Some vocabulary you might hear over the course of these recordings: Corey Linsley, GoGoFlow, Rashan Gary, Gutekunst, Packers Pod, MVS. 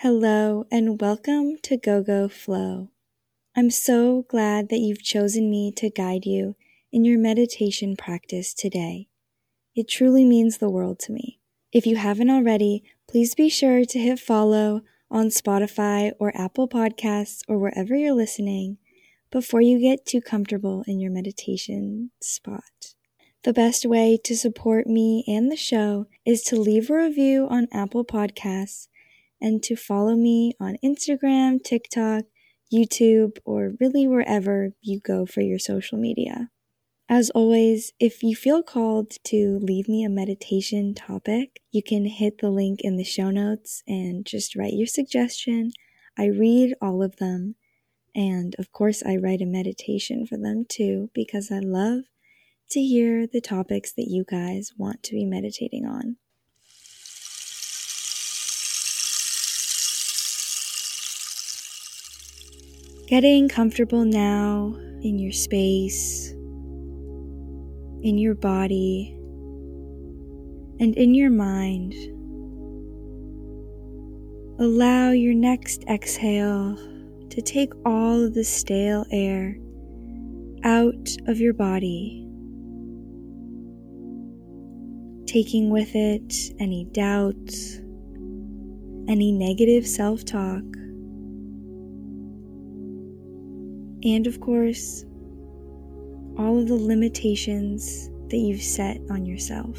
Hello and welcome to GoGoFlow. I'm so glad that you've chosen me to guide you in your meditation practice today. It truly means the world to me. If you haven't already, please be sure to hit follow on Spotify or Apple Podcasts or wherever you're listening before you get too comfortable in your meditation spot. The best way to support me and the show is to leave a review on Apple Podcasts and to follow me on Instagram, TikTok, YouTube, or really wherever you go for your social media. As always, if you feel called to leave me a meditation topic, you can hit the link in the show notes and just write your suggestion. I read all of them, and of course I write a meditation for them too, because I love to hear the topics that you guys want to be meditating on. Getting comfortable now in your space, in your body, and in your mind. Allow your next exhale to take all of the stale air out of your body, taking with it any doubts, any negative self-talk, and of course, all of the limitations that you've set on yourself.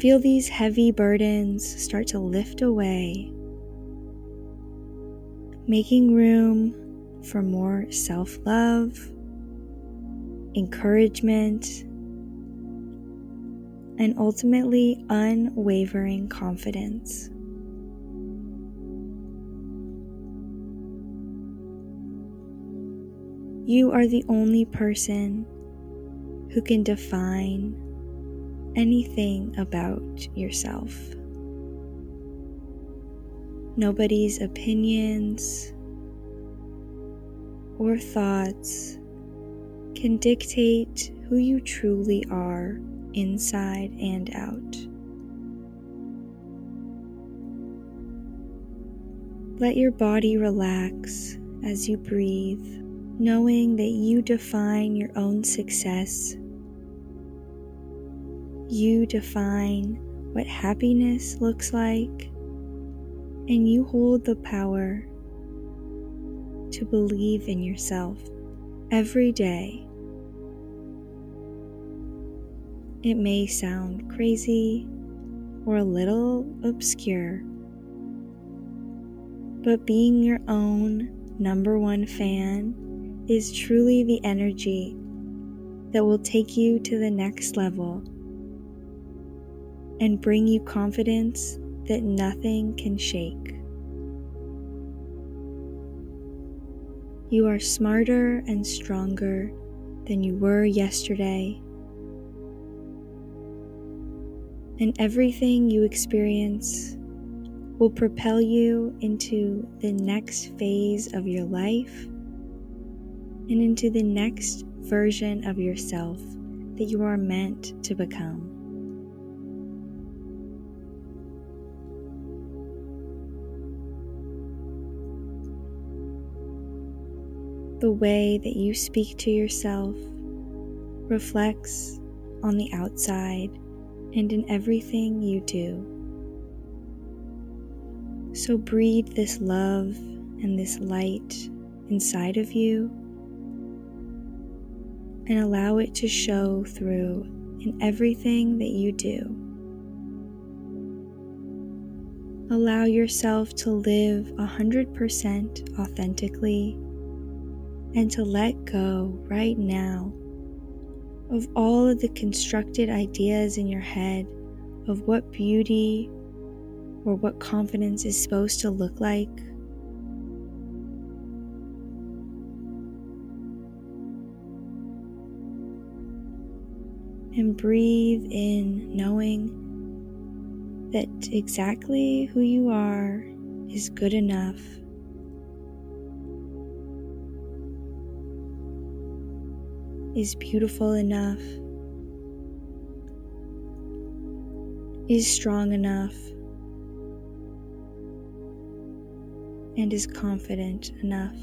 Feel these heavy burdens start to lift away, making room for more self-love, encouragement, and ultimately unwavering confidence. You are the only person who can define anything about yourself. Nobody's opinions or thoughts can dictate who you truly are inside and out. Let your body relax as you breathe, knowing that you define your own success. You define what happiness looks like, and you hold the power to believe in yourself every day. It may sound crazy or a little obscure, but being your own number one fan is truly the energy that will take you to the next level and bring you confidence that nothing can shake. You are smarter and stronger than you were yesterday, and everything you experience will propel you into the next phase of your life and into the next version of yourself that you are meant to become. The way that you speak to yourself reflects on the outside and in everything you do. So breathe this love and this light inside of you, and allow it to show through in everything that you do. Allow yourself to live 100% authentically and to let go right now of all of the constructed ideas in your head of what beauty or what confidence is supposed to look like. And breathe in, knowing that exactly who you are is good enough. Is beautiful enough. Is strong enough. and is confident enough.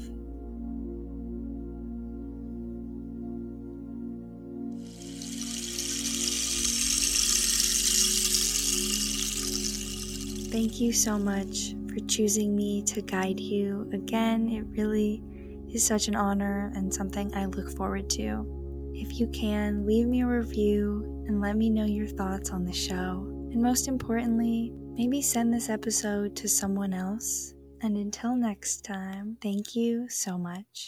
Thank you so much for choosing me to guide you. Again, it really is such an honor and something I look forward to. If you can, leave me a review and let me know your thoughts on the show. And most importantly, maybe send this episode to someone else. And until next time, thank you so much.